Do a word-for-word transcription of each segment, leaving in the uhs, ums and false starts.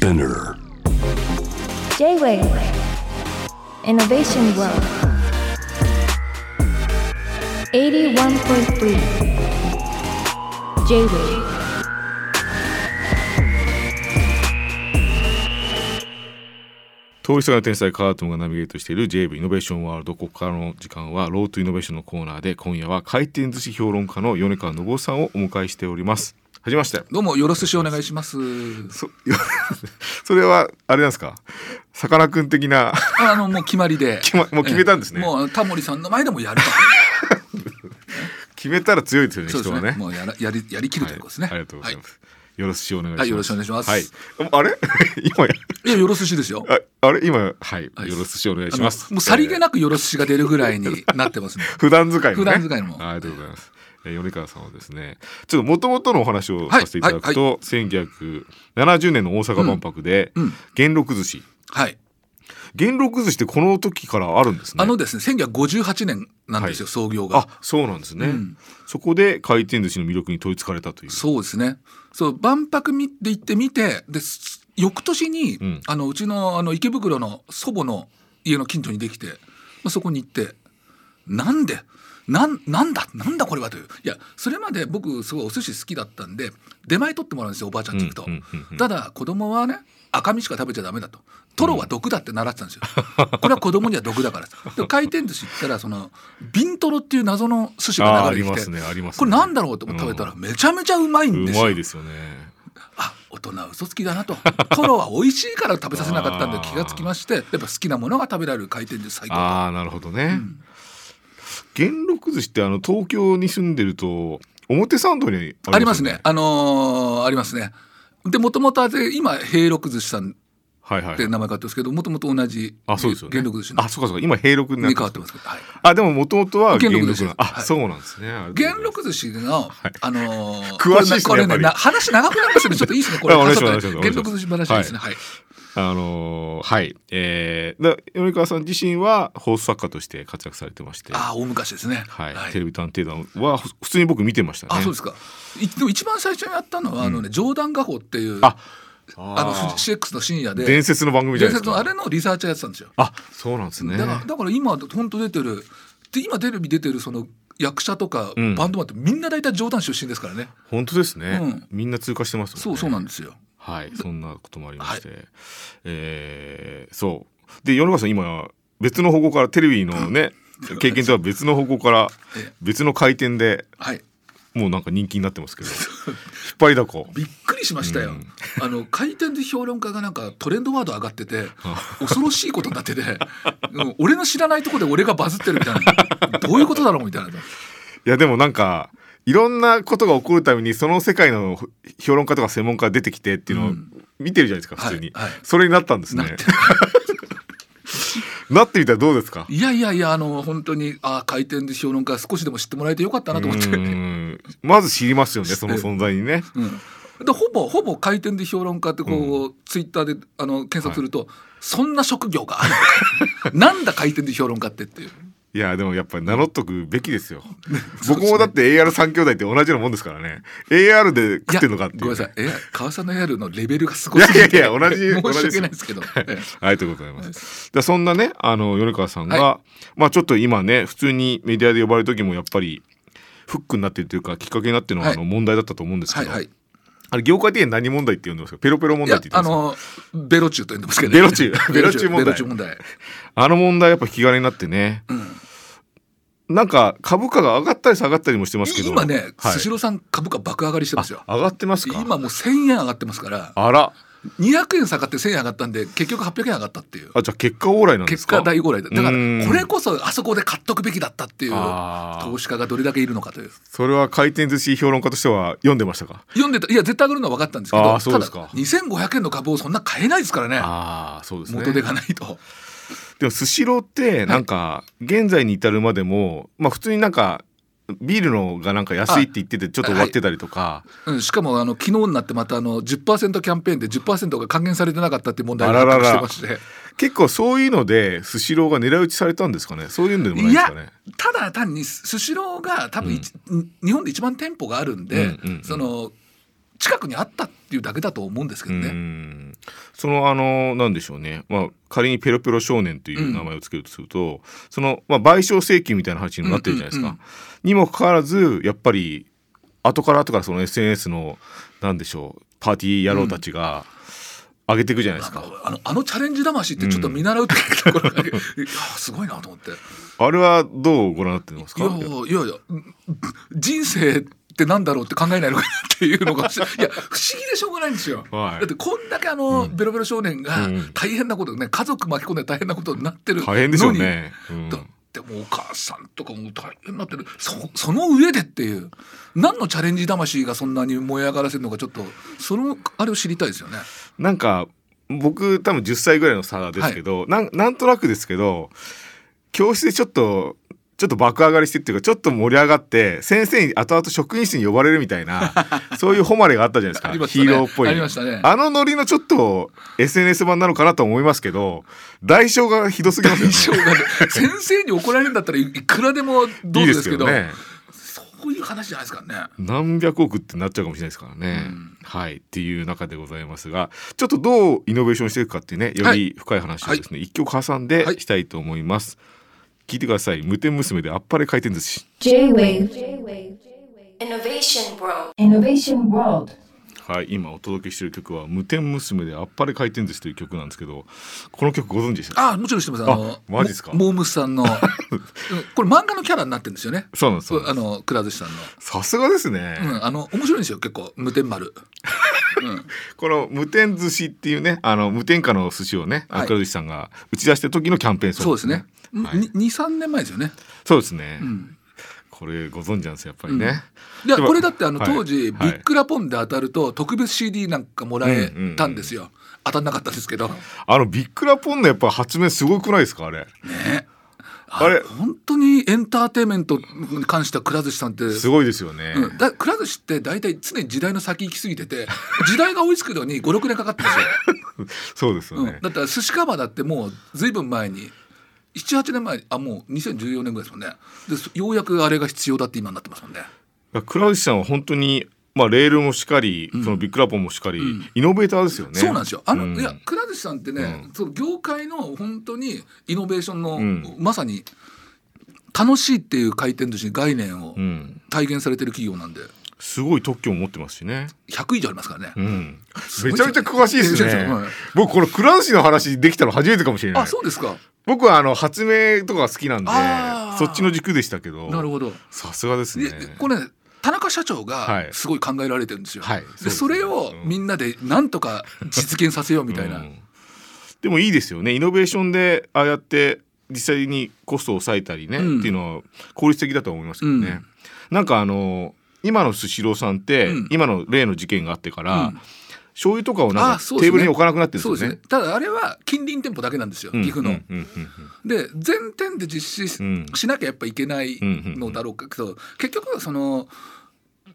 Spinner J-Wave Innovation World はちじゅういってんさん J-Wave統一の天才カートムがナビゲートしている ジェイブイ イノベーションワールド、ここからの時間はロートイノベーションのコーナーで、今夜は回転寿司評論家の米川信夫さんをお迎えしております。はじめまして。どうもよろしくお願いします。 そ, それはあれなんですか、さかなクン的なあのもう決まりで、ま、もう決めたんですね。もうタモリさんの前でもやる決めたら強いですよね。そうですね、人はね、もう や, ら や, りやりきるということですね、はい、ありがとうございます、はい、よろしくお願いします。はい、よろしくお願いします。はい、あれ今や。いや、よろしですよ。あ、あれ今、はい、はい、よろしくお願いします。もうさりげなくよろしが出るぐらいになってますね。普段使いのね。普段使いのも。ありがとうございます。えー、米川さんはですね、ちょっと元々のお話をさせていただくと、はいはいはい、せんきゅうひゃくななじゅうねんの大阪万博で、うんうん、元禄寿司。はい。元禄寿司ってこの時からあるんですね。あのですね、せんきゅうひゃくごじゅうはちねんなんですよ、はい、創業が。あ、そうなんですね、うん、そこで回転寿司の魅力に取りつかれたという。そうですね。そう、万博で行ってみて、で翌年に、うん、あのうち の, あの池袋の祖母の家の近所にできて、まあ、そこに行って、なんでな ん, なんだなんだこれはという。いや、それまで僕すごいお寿司好きだったんで、出前取ってもらうんですよ、おばあちゃんに行くと、うんうんうんうん、ただ子供はね、赤身しか食べちゃダメだと、トロは毒だって習ってたんですよ、うん、これは子供には毒だからで回転寿司行ったら、そのビントロっていう謎の寿司が流れてきて、あありますね、ありますね、これなんだろうと思って食べたらめちゃめちゃうまいんですよ、うん、うまいですよね。あ、大人は嘘つきだなと、トロは美味しいから食べさせなかったんで気がつきまして、やっぱ好きなものが食べられる回転寿司最高だと。ああ、なるほどね、うん、元禄寿司って、あの東京に住んでると表参道にありますよね。ありますね、あのー、ありますね。でもともと今平禄寿司さんって名前変わってますけど、もともと同じ元禄寿司の、あ、そうかそうか、今平禄になってますけど、はい、あ、でももともとは元禄寿司、あ、はい、そうなんですね。元禄寿司の、はい、あのー、詳しいですね、やっぱり話長くなりますけど、ちょっといいですね、これ元禄寿司話ですね、はい、あのー、はい、えー、米川さん自身は放送作家として活躍されてまして、あ、大昔ですね、はいはい、テレビ探偵団は普通に僕見てましたね。あ、そうですか。でも一番最初にやったのは、うん、あのね、ジョーダン・ガホっていう、ああの シーエックス の深夜で伝説の番組じゃないですか。伝説のあれのリサーチャーやってたんですよ。あ、そうなんですね。だから、だから今本当出てるで、今テレビ出てるその役者とかバンドマンって、うん、みんな大体ジョーダン出身ですからね。本当ですね、うん、みんな通過してますもんね。そうそうなんですよ。はい、そんなこともありまして、はい、えー、そうで、米川さん今別の方向からテレビのね、うん、経験とは別の方向から別の回転で、はい、もうなんか人気になってますけど引っ張りだこびっくりしましたよ、うん、あの回転で評論家がなんかトレンドワード上がってて恐ろしいことになってて俺の知らないとこで俺がバズってるみたいなどういうことだろうみたいな。いや、でもなんかいろんなことが起こるためにその世界の評論家とか専門家が出てきてっていうのを見てるじゃないですか、うん、普通に、はいはい、それになったんですね。なってなってみたらどうですか。いやいやいや、あの本当に、あ、回転寿司評論家少しでも知ってもらえてよかったなと思って、うん、まず知りますよね、その存在にね、うん、でほぼほぼ回転寿司評論家ってこう、うん、ツイッターであの検索すると、はい、そんな職業があるなんだ回転寿司評論家ってっていう。いや、でもやっぱり名乗っとくべきですよ僕もだって エーアールスリー 兄弟って同じようなもんですからね。 エーアール で食ってるのかっていう。ごめんなさい、川さんの エーアール のレベルがすごい。いやいや、同じ申し訳ないですけど、はい、ありがとうございます、はい、そんなね、あの米川さんが、はい、まあ、ちょっと今ね普通にメディアで呼ばれる時もやっぱりフックになってるというか、きっかけになってるのがあの問題だったと思うんですけど、はいはいはい、あれ業界的に何問題って言うんですか。ペロペロ問題って言ってますか。あのベロチューと言うんですけど、ね、ベロチュー、ベロチュー問題、ベロチュー問題、あの問題やっぱ引き金になってね、うん、なんか株価が上がったり下がったりもしてますけど今ね、はい、スシローさん株価爆上がりしてますよ。上がってますか。今もうせんえん上がってますから。あら、にひゃくえん下がってせんえん上がったんで結局はっぴゃくえん上がったっていう。あ、じゃあ結果往来なんですか。結果大往来だ。だからこれこそあそこで買っとくべきだったっていう投資家がどれだけいるのかという。それは回転寿司評論家としては読んでましたか。読んでた。いや、絶対上がるのは分かったんですけど、あ、そうですか。ただにせんごひゃくえんの株をそんな買えないですからね。あ、そうですね、元手がないと。でもスシローってなんか現在に至るまでも、はい、まあ、普通になんかビールのがなんか安いって言っててちょっと割ってたりとか、はい、うん、しかもあの昨日になってまたあの じゅっパーセント キャンペーンで じゅっパーセント が還元されてなかったって問題が発覚してまして。あららら、結構そういうのでスシローが狙い撃ちされたんですかね。そういうのでもないですかね。いや、ただ単にスシローが多分、うん、日本で一番店舗があるんで、うんうんうん、その近くにあったっていうだけだと思うんですけどね。うん、そのあのなんでしょうね、まあ、仮にペロペロ少年という名前をつけるとすると、うん、その、まあ、賠償請求みたいな話になってるじゃないですか、うんうんうん、にもかかわらずやっぱり後から後からその エスエヌエス のなんでしょうパーティー野郎たちが、うん、上げていくじゃないですか。あの、あのチャレンジ魂ってちょっと見習うところが、うん、いやすごいなと思って。あれはどうご覧になってますか。いやいやいや、人生ってなんだろうって考えないのかっていうのがいや不思議でしょうがないんですよ、はい、だってこんだけあの、うん、ベロベロ少年が大変なことね、家族巻き込んで大変なことになってるのに、大変ですよね、うん、だってもうお母さんとかも大変になってる そ, その上でっていう何のチャレンジ魂がそんなに燃え上がらせるのか、ちょっとそのあれを知りたいですよね。なんか僕多分じゅっさいぐらいの差ですけど、はい、な, んなんとなくですけど教室でちょっとちょっと爆上がりしてっていうかちょっと盛り上がって先生に後々職員室に呼ばれるみたいなそういう誉れがあったじゃないですか、ね、ヒーローっぽい あ, りました、ね、あのノリのちょっと エスエヌエス 版なのかなと思いますけど、代償がひどすぎますよね。代償が、ね、先生に怒られるんだったらいくらでもどうですけど、いいですよね、そういう話じゃないですからね。何百億ってなっちゃうかもしれないですからね、うん、はいっていう中でございますが、ちょっとどうイノベーションしていくかっていうね、より深い話をですね、はい、一曲挟んでしたいと思います、はい、聞いてください。無天娘であっぱれ回転寿司。 J-Wave Innovation World Innovation World。 はい、今お届けしている曲は無天娘であっぱれ回転寿司という曲なんですけど、この曲ご存知でしたか。あ、もちろん知ってます。あのあマジですか。モームスさんのこれ漫画のキャラになってるんですよね。そうなんですよ、あのくら寿司さんの。さすがですね、うん、あの面白いんですよ結構無天丸うん、この無天寿司っていうね、あの無添加の寿司をね、はい、くら寿司さんが打ち出した時のキャンペーンソングですね。そうですね、はい、にさんねんまえですよね。そうですね、うん、これご存知なんですよやっぱりね、うん、いやこれだってあの当時、はい、ビックラポンで当たると特別 シーディー なんかもらえたんですよ、うんうんうん、当たんなかったですけど、あのビックラポンのやっぱ発明すごくないですかあれね。あれ本当にエンターテインメントに関してはくら寿司さんってすごいですよね、うん、だくら寿司って大体常に時代の先行き過ぎてて時代が追いつくのに ごろくねんかかってるんですよそうですよね、うん、だったら寿司カバだってもう随分前に ななはちねんまえ、あもうにせんじゅうよねんぐらいですもんね。でようやくあれが必要だって今になってますもんね。くら寿司さんは本当にまあ、レールもしっかり、うん、そのビックラポンもしっかり、うん、イノベーターですよね。そうなんですよ、あの、うん、いやくら寿司さんってね、うん、その業界の本当にイノベーションの、うん、まさに楽しいっていう回転寿司概念を体現されてる企業なんで、うん、すごい特許を持ってますしね。ひゃくいじょうありますからね、うん、めちゃめちゃ詳しいですね、はい、僕このくら寿司の話できたの初めてかもしれない。あ、そうですか。僕はあの発明とかが好きなんでそっちの軸でしたけど。なるほど、さすがですね。これ田中社長がすごい考えられてるんですよ、はいはい、 そ, うですね、でそれをみんなでなんとか実現させようみたいな、うん、でもいいですよねイノベーションでああやって実際にコストを抑えたりね、うん、っていうのは効率的だと思いますけどね、うん、なんかあの今のスシローさんって、うん、今の例の事件があってから、うん、醤油とかをなんかテーブルに置かなくなってるんですよ ね, そうですね。ただあれは近隣店舗だけなんですよ、うん、岐阜の、うんうんうん、で全店で実施しなきゃやっぱいけないのだろうけど、うんうんうん、結局その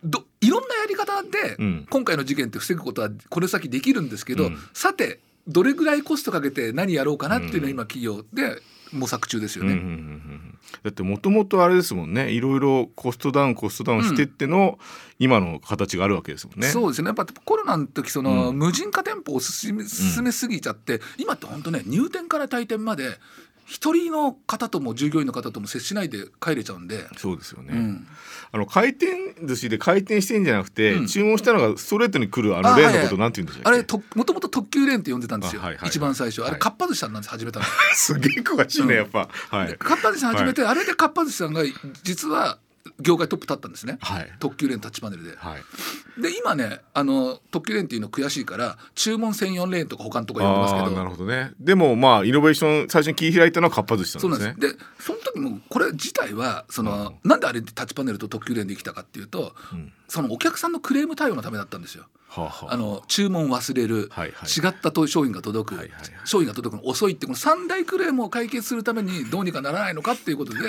どいろんなやり方で、うん、今回の事件って防ぐことはこれ先できるんですけど、うん、さてどれぐらいコストかけて何やろうかなっていうのを今企業で模索中ですよね、うんうんうんうん、だってもともとあれですもんね、いろいろコストダウンコストダウンしてっての、うん、今の形があるわけですもんね。そうですね、やっぱコロナの時その、うん、無人化店舗を進め、進めすぎちゃって今って本当ね入店から退店まで一人の方とも従業員の方とも接しないで帰れちゃうんで。そうですよね、うん、あの回転寿司で回転してんじゃなくて、うん、注文したのがストレートに来るあのレーンのこと、はいはい、なんて言うんでしょう。あれともともと特急レーンって呼んでたんですよ、はいはいはい、一番最初あれかっぱ寿司さんなんです始めたのすげえ詳しいねやっぱ、うんはい、かっぱ寿司さん始めて、はい、あれでかっぱ寿司さんが実は業界トップ立ったんですね、はい、特急レーンタッチパネルで、はい、で今ねあの特急レーンっていうの悔しいから注文専用レーンとか他のところ呼んでますけど。あ、なるほどね。でもまあイノベーション最初に切り開いたのはかっぱ寿司さんですね。そうなんです。でその時もこれ自体はその、うん、なんであれタッチパネルと特急レーンできたかっていうと、うん、そのお客さんのクレーム対応のためだったんですよ、はあはあ、あの注文忘れる、はいはい、違ったと商品が届く、はいはいはい、商品が届くの遅いってこの三大クレームを解決するためにどうにかならないのかっていうことで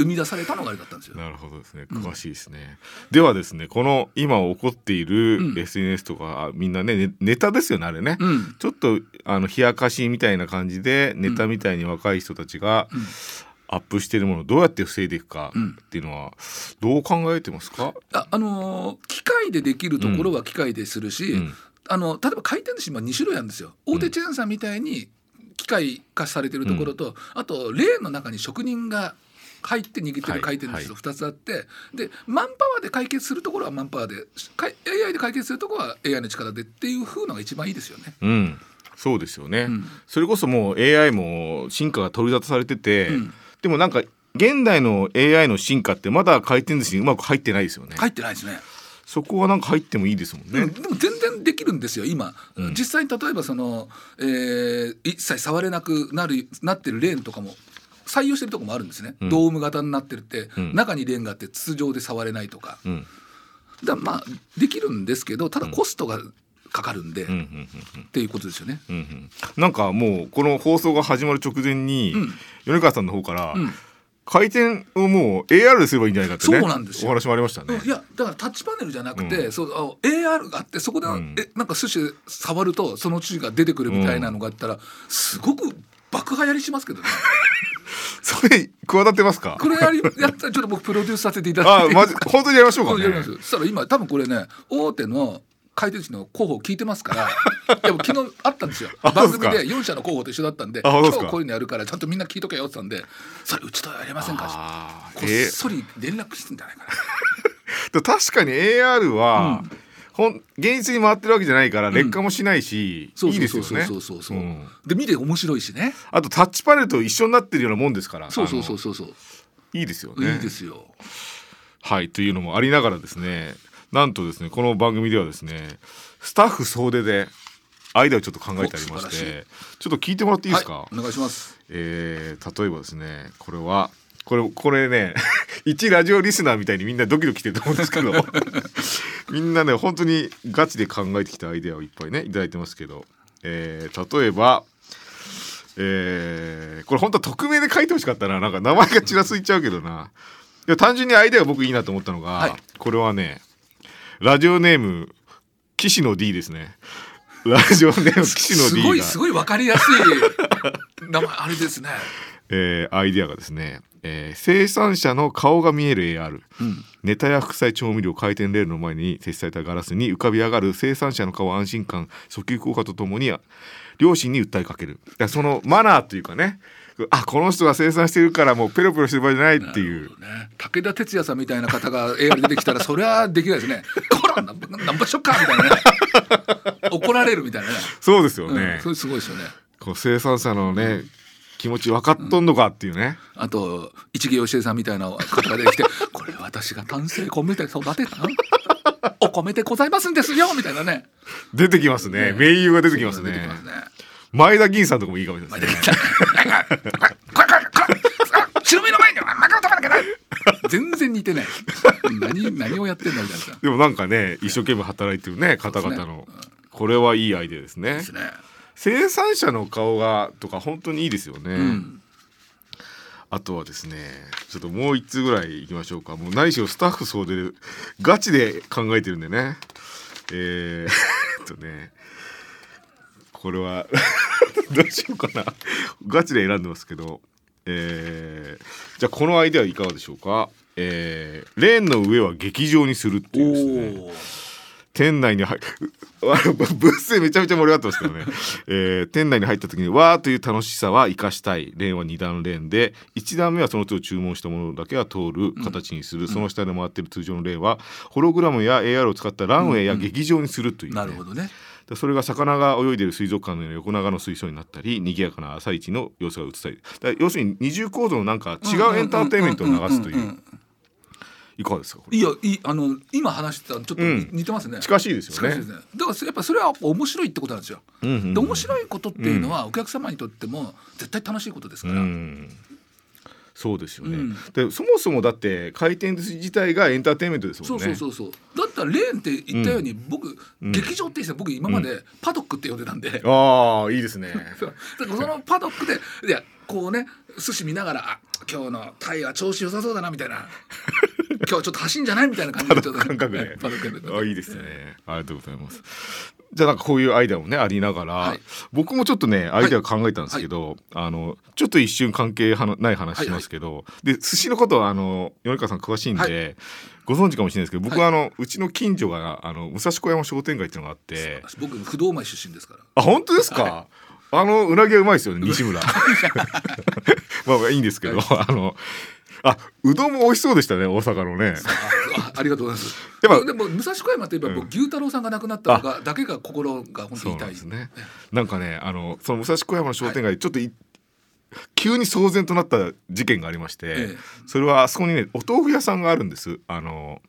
生み出されたのがあれだったんですよなるほどですね、詳しいですね、うん、ではですねこの今起こっている エスエヌエス とか、うん、みんなねネタですよねあれね、うん、ちょっとあの冷やかしみたいな感じでネタみたいに若い人たちが、うんうんアップしてるものをどうやって防いでいくかっていうのはどう考えてますか？うん、あ、あのー、機械でできるところは機械でするし、うんうん、あの例えば回転寿司もに種類あるんですよ。大手チェーンさんみたいに機械化されてるところと、うん、あとレーンの中に職人が入って握ってる回転寿司とふたつあって、はいはい、でマンパワーで解決するところはマンパワーで エーアイ で解決するところは エーアイ の力でっていう風のが一番いいですよね。うん、そうですよね、うん、それこそもう エーアイ も進化が取り沙汰されてて、うん、でもなんか現代の エーアイ の進化ってまだ回転寿司にうまく入ってないですよね。入ってないですね。そこはなんか入ってもいいですもんね。うん、でも全然できるんですよ今、うん、実際に例えばその、えー、一切触れなくなるなってるレーンとかも採用してるとこもあるんですね、うん、ドーム型になってるって、うん、中にレンガって筒状で触れないとか、うん、だからまあできるんですけどただコストがかかるんで、うんうんうんうん、っていうことですよね、うんうん、なんかもうこの放送が始まる直前に、うん、米川さんの方から、うん、回転をもう エーアール ですればいいんじゃないかってね。そうなんですよ。お話もありましたね。いやだからタッチパネルじゃなくて、うん、そう エーアール があってそこで、うん、えなんか寿司触るとその寿司が出てくるみたいなのがあったら、うん、すごく爆破やりしますけどね。それ企てますか？これやりやったらちょっと僕プロデュースさせていただいて。あ、まず本当にやりましょうかね。やります。そしたら今多分これね大手の回転寿司の候補を聞いてますからでも昨日あったんですよ番組でよん社の候補と一緒だったんで今日こういうのやるからちゃんとみんな聞いとけよって言ったんでそれうちとはやりませんかこっそり連絡してんじゃないかな、えー、確かに エーアール は、うん、ほん現実に回ってるわけじゃないから劣化もしないし、うん、いいですよね。で見て面白いしね。あとタッチパネルと一緒になってるようなもんですから。そうそうそうそうそういいですよね。いいですよ。はいというのもありながらですねなんとですねこの番組ではですねスタッフ総出でアイデアをちょっと考えてありまして、ちょっと聞いてもらっていいですか？はい、お願いします。えー、例えばですねこれはこれこれね一ラジオリスナーみたいにみんなドキドキしてると思うんですけどみんなね本当にガチで考えてきたアイデアをいっぱいねいただいてますけど、えー、例えば、えー、これ本当は匿名で書いてほしかったな。なんか名前がちらついちゃうけどな。いや単純にアイデアが僕いいなと思ったのが、はい、これはねラジオネーム岸野 D ですね。ラジオネーム岸野 D がすごいすごい分かりやすい名前あれですね。えー、アイデアがですね、えー、生産者の顔が見える エーアール、うん、ネタや副菜調味料回転レールの前に設置されたガラスに浮かび上がる生産者の顔安心感訴求効果とともに両親に訴えかける。そのマナーというかね、あこの人が生産してるからもうペロペロしてる場合じゃないっていう、ね、武田鉄矢さんみたいな方が エーアール 出てきたらそれはできないですね。こらなんばしょっかみたいなね怒られるみたいなね。そうですよね、うん、それすごいですよね。こう生産者のね、うん、気持ち分かっとんのかっていうね、うん、あと一木よしえさんみたいな方が出てきてこれ私が丹精込めて育てたお米でございますんですよみたいなね出てきますね、うん、名優が出てきますね。出てきますね。前田銀さんとかもいいかもしれないですね。白身の前にマグロとかだけない全然似てない何, 何をやってんだみたいな。でもなんかね一生懸命働いてるね方々の、ね、これはいいアイデアですね。ですね。生産者の顔がとか本当にいいですよね、うん、あとはですねちょっともう一つぐらいいきましょうか。もう何しろスタッフ総出でガチで考えてるんでねえー、っとねこれはどうしようかなガチで選んでますけど、えー、じゃあこのアイデアいかがでしょうか。えー、レーンの上は劇場にするっていうですね。店内に入ブースでめちゃめちゃ盛り上がってますけどね、えー、店内に入った時にわーという楽しさは生かしたい。レーンはに段レーンでいち段目はその都度注文したものだけは通る形にする、うん、その下で回ってる通常のレーンはホログラムや エーアール を使ったランウェイや劇場にするという、ねうんうん、なるほどね。それが魚が泳いでいる水族館の横長の水槽になったり賑やかな朝市の様子が映ったりだ要するに二重構造のなんか違うエンターテインメントを流すという。いかがですか。いやいあの今話してたのちょっと似てますね、うん、近しいですよね。だからやっぱそれは面白いってことなんですよ、うんうんうん、で面白いことっていうのはお客様にとっても絶対楽しいことですから、うん、そうですよね、うん、でそもそもだって回転寿司自体がエンターテインメントですもんね。そうそうそうそうだったらレーンって言ったように、うん、僕、うん、劇場って言って僕今までパドックって呼んでたんで、うん、ああいいですねだからそのパドックでいやこうね寿司見ながらあ今日のタイは調子良さそうだなみたいな今日ちょっと走んじゃないみたいな感じでちょっと感覚で、ね、あいいですね。ありがとうございます。じゃあなんかこういうアイデアもねありながら、はい、僕もちょっとねアイデア考えたんですけど、はいはい、あのちょっと一瞬関係はなない話しますけど、はいはい、で寿司のことはあの米川さん詳しいんで、はい、ご存知かもしれないですけど、僕はあの、はい、うちの近所があの武蔵小山商店街っていうのがあって、僕不動前出身ですから。あ、本当ですか、はい、あのうなぎはうまいですよね、西村まあいいんですけど、はい、あのあうどんも美味しそうでしたね、大阪のね。 あ, あ, ありがとうございますやっぱでも武蔵小山といえば、うん、牛太郎さんが亡くなったのがだけが心が本当に痛いです ね, ねなんかね、あのその武蔵小山の商店街、はい、ちょっと急に騒然となった事件がありまして、ええ、それはあそこにねお豆腐屋さんがあるんです。あの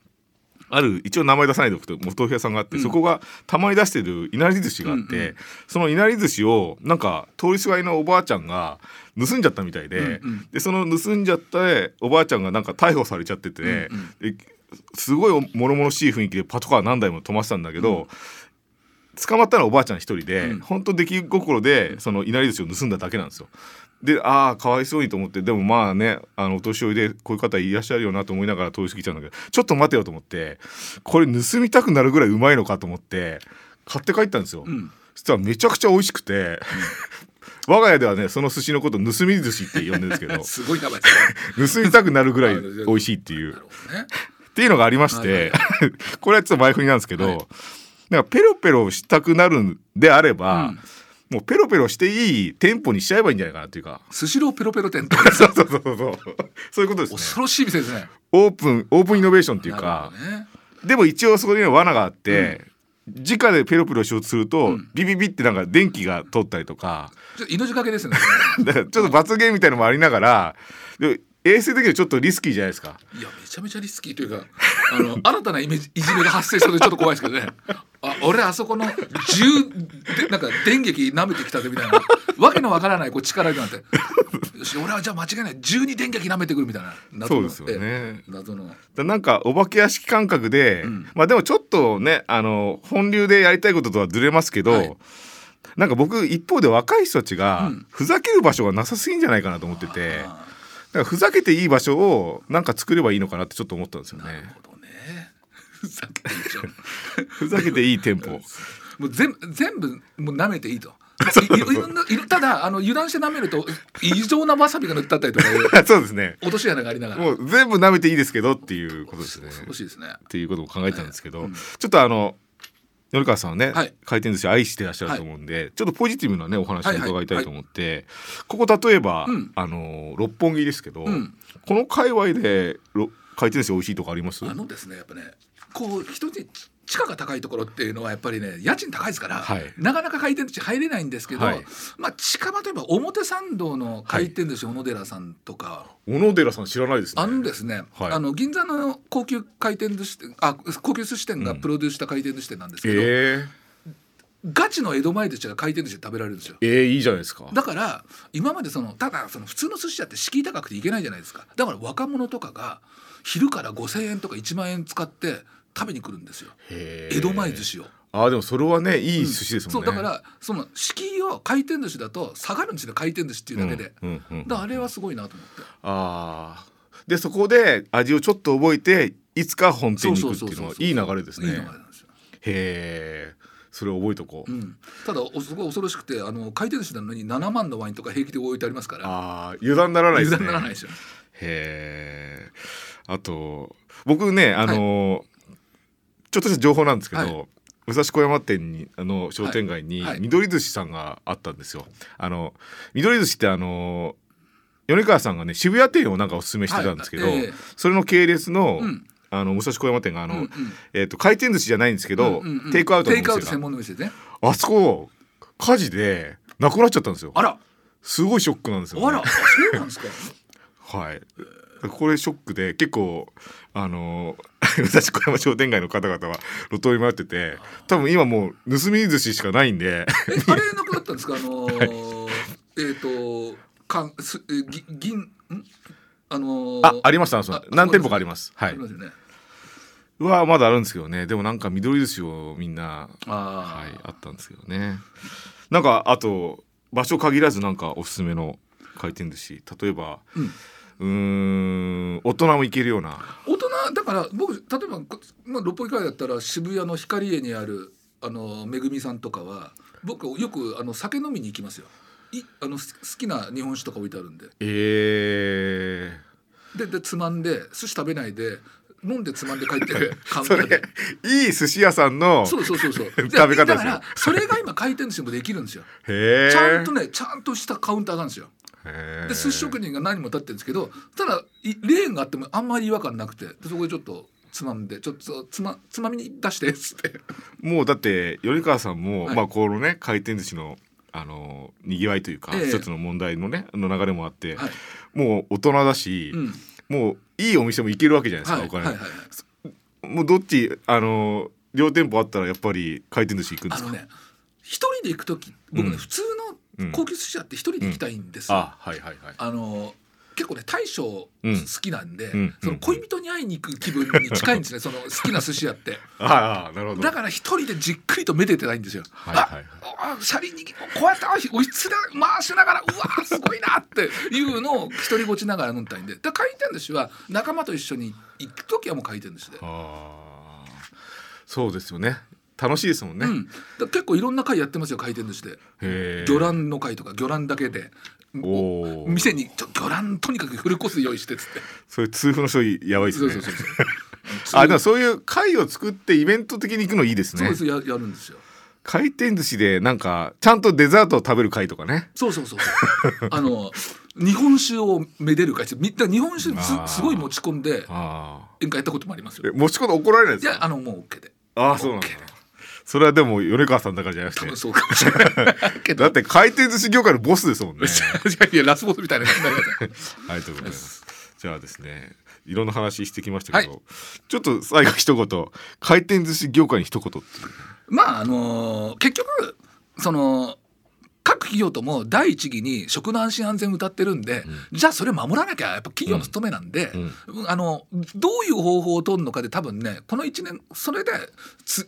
ある一応名前出さないでおくとお豆腐屋さんがあって、うん、そこがたまに出してるいなり寿司があって、うんうん、そのいなり寿司をなんか通りすがりのおばあちゃんが盗んじゃったみたい で,、うんうん、でその盗んじゃったおばあちゃんがなんか逮捕されちゃってて、うんうん、すごいもろもろしい雰囲気でパトカー何台も止まってたんだけど、うん、捕まったのはおばあちゃん一人で、うん、本当出来心でそのいなり寿司を盗んだだけなんですよ。でああかわいそうにと思って、でもまあねあのお年寄りでこういう方いらっしゃるよなと思いながら通り過ぎちゃうんだけど、ちょっと待てよと思って、これ盗みたくなるぐらいうまいのかと思って買って帰ったんですよ、うん、そしたらめちゃくちゃ美味しくて、うん我が家ではねその寿司のこと盗み寿司って呼んでるんですけどすごい名前ですね盗みたくなるぐらい美味しいっていう、なるほどね、っていうのがありまして、はい、これはちょっと前振りなんですけど、はい、なんかペロペロしたくなるんであれば、うん、もうペロペロしていい店舗にしちゃえばいいんじゃないかなというか、スシローペロペロ店とかそうそうそうそうそういうことですね。恐ろしい店ですね。オープンオープンイノベーションっていうか、ね、でも一応そこには罠があって、うん、直でペロペロしようとすると、うん、ビビビってなんか電気が通ったりとか、ちょっと命掛けですねだからちょっと罰ゲームみたいなのもありながら、で衛生的にちょっとリスキーじゃないですか。いやめちゃめちゃリスキーというかあの新たなイメージいじめが発生したのでちょっと怖いですけどねあ俺あそこの銃なんか電撃舐めてきたぜみたいなわけのわからないこう力があってよし俺はじゃあ間違いない銃に電撃舐めてくるみたいな謎の、そうですよね、謎のだなんかお化け屋敷感覚で、うん、まあでもちょっとねあの本流でやりたいこととはずれますけど、はい、なんか僕一方で若い人たちがふざける場所がなさすぎんじゃないかなと思ってて、うん、だからふざけていい場所をなんか作ればいいのかなってちょっと思ったんですよね。なるほどねふざけていい場所ふざけていい店舗もう 全, 全部もう舐めていいとただあの油断して舐めると異常なわさびが塗ってあったりとかそうですね、落とし穴がありながらもう全部舐めていいですけどっていうことですね。欲しいですねっていうことも考えたんですけど、ね、うん、ちょっとあの米川さんはね、はい、回転寿司愛してらっしゃると思うんで、はい、ちょっとポジティブな、ね、お話を伺いたいと思って、はいはいはい、ここ例えば、うん、あの六本木ですけど、うん、この界隈で回転寿司美味しいとかあります？あのですねやっぱねこう一つ地価が高いところっていうのはやっぱりね家賃高いですから、はい、なかなか回転寿司入れないんですけど、はい、まあ近場といえば表参道の回転寿司小野寺さんとか、はい、小野寺さん知らないですね。あのですね、はい、あの銀座の高級回転寿司店、あ高級寿司店がプロデュースした回転寿司店なんですけど、うん、えー、ガチの江戸前寿司が回転寿司で食べられるんですよ。えー、いいじゃないですか。だから今までそのただその普通の寿司屋って敷居高くていけないじゃないですか。だから若者とかが昼からごせんえんとかいちまんえん使って食べに来るんですよ、江戸前寿司を。あでもそれはねいい寿司ですもんね、うん、そうだからその敷居を回転寿司だと下がるんですよ、回転寿司っていうだけで、うんうんうんうん、だからあれはすごいなと思って、あでそこで味をちょっと覚えていつか本店に行くっていうのはいい流れですね。いい流れなんですよ。へーそれを覚えとこう、うん、ただおすごい恐ろしくてあの回転寿司なのにななまんのワインとか平気で置いてありますから、あ油断ならないですね。油断ならないですよ。へーあと僕ねあの、はいちょっとした情報なんですけど、はい、武蔵小山店にあの商店街に緑寿司さんがあったんですよ。あの緑寿司ってあの米川さんがね渋谷店をなんかおすすめしてたんですけど、はいえー、それの系列の、うん、あの武蔵小山店があの、うんうんえー、と回転寿司じゃないんですけど、うんうんうん、テイクアウトの店がテイクアウト専門の店ね、あそこ火事でなくなっちゃったんですよ。あらすごいショックなんですよ、ね、あらそうなんですかはいこれショックで結構あの武蔵小山商店街の方々は路頭に迷ってて、多分今もう盗み寿司しかないんでえあれなくなったんですかあのーはい、えーとかんすぎ銀んあのー、あありましたその何店舗かありますはい、ね、はまだあるんですけどね。でもなんか緑寿司をみんな あ,、はい、あったんですけどね。なんかあと場所限らずなんかおすすめの回転寿司例えば、うんうーん大人も行けるような大人だから僕例えば、まあ、六本木からだったら渋谷のヒカリエにあるあのめぐみさんとかは僕よくあの酒飲みに行きますよ。いあの好きな日本酒とか置いてあるんで、えー、で, でつまんで寿司食べないで飲んでつまんで帰ってカウンターでいい寿司屋さんのそうそうそうそう食べ方ですよ。だからそれが今回転寿司もできるんですよ。へちゃんとねちゃんとしたカウンターなんですよ。へで寿司職人が何人も立ってるんですけど、ただレーンがあってもあんまり違和感なくて、でそこでちょっとつまんでちょっと つ, ま, つまみに出してっつってもうだって米川さんも、はい、まあこのね回転寿司のあのにぎわいというか、ええ、一つの問題のねの流れもあって、はい、もう大人だし、うん、もういいお店も行けるわけじゃないですか、はい、お金、はいはい、もうどっちあの両店舗あったらやっぱり回転寿司行くんですか。あのね一人で行くとき僕ね、うん、普通の高級寿司屋って一人で行きたいんですよ、うんうん、あ、はいはいはい、あの結構ね大将好きなんで、うん、その恋人に会いに行く気分に近いんですね、うん、その好きな寿司屋ってああなるほど。だから一人でじっくりとめでてないんですよ、はいはいはい、ああシャリにこうやっておひつ回しながらうわーすごいなっていうのを独りぼちながら飲みたいんで、だ回転寿司は仲間と一緒に行くときはもう回転寿司で。あそうですよね、楽しいですもんね、うん、だ結構いろんな会やってますよ回転寿司で。へ魚卵の会とか魚卵だけでお店にちょ魚卵とにかくフルコース用意してっつって、そういう通風の人やばいですね。そうそうそうそうあでもそういう会を作ってイベント的に行くのいいですね。そうです や, やるんですよ回転寿司で。なんかちゃんとデザートを食べる会とかね。そうそうそうあの日本酒をめでる会、みんな日本酒 す, すごい持ち込んで宴会やったこともありますよ。持ち込んで怒られないですか。いやあのもう OK で。あそうなんだ、OKそれはでも米川さんだからじゃなくてそうかもしれないけどだって回転寿司業界のボスですもんねいやラスボスみたいなはいということでじゃあですねいろんな話してきましたけど、はい、ちょっと最後一言回転寿司業界に一言ってまああのー、結局その各企業とも第一義に食の安心安全を謳ってるんで、うん、じゃあそれを守らなきゃやっぱ企業の務めなんで、うんうん、あのどういう方法を取るのかで多分ねこのいちねんそれでつ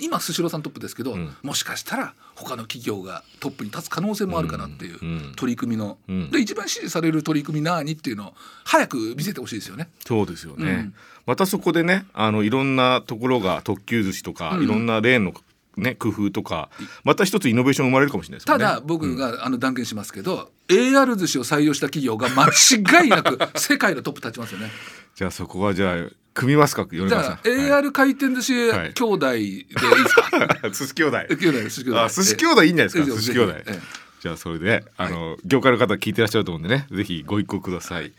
今スシローさんトップですけど、うん、もしかしたら他の企業がトップに立つ可能性もあるかなっていう取り組みの、うんうん、で一番支持される取り組み何っていうのを早く見せてほしいですよね。そうですよね、うん、またそこでねあのいろんなところが特急寿司とか、うん、いろんなレーンの、ね、工夫とかまた一つイノベーション生まれるかもしれないですよね。ただ僕が、うん、あの断言しますけど エーアール 寿司を採用した企業が間違いなく世界のトップ立ちますよねじゃあそこはじゃあ組みますか米川さん。じゃあ、はい、エーアール 回転寿司兄弟でいいですか。寿司兄弟。兄弟、寿司兄弟。あ、寿司兄弟いいんじゃないですか。寿司兄弟。じゃあそれであの、はい、業界の方聞いてらっしゃると思うんでね、ぜひご一考ください。はい、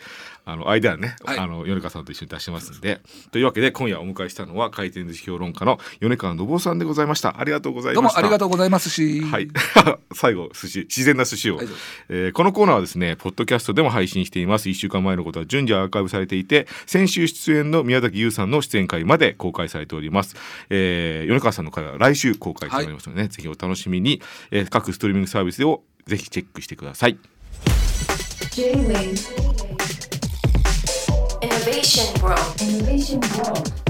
あのアイデアね、はい、あの米川さんと一緒に出してますんで、はい、というわけで今夜お迎えしたのは回転寿司評論家の米川信夫さんでございました。ありがとうございました。どうもありがとうございますし。はい。最後寿司自然な寿司を、はいえー、このコーナーはですねポッドキャストでも配信しています。いっしゅうかんまえのことは順次アーカイブされていて、先週出演の宮崎優さんの出演回まで公開されております、えー、米川さんの回は来週公開しておりますので、ねはい、ぜひお楽しみに、えー、各ストリーミングサービスをぜひチェックしてください。 J-Wave Innovation World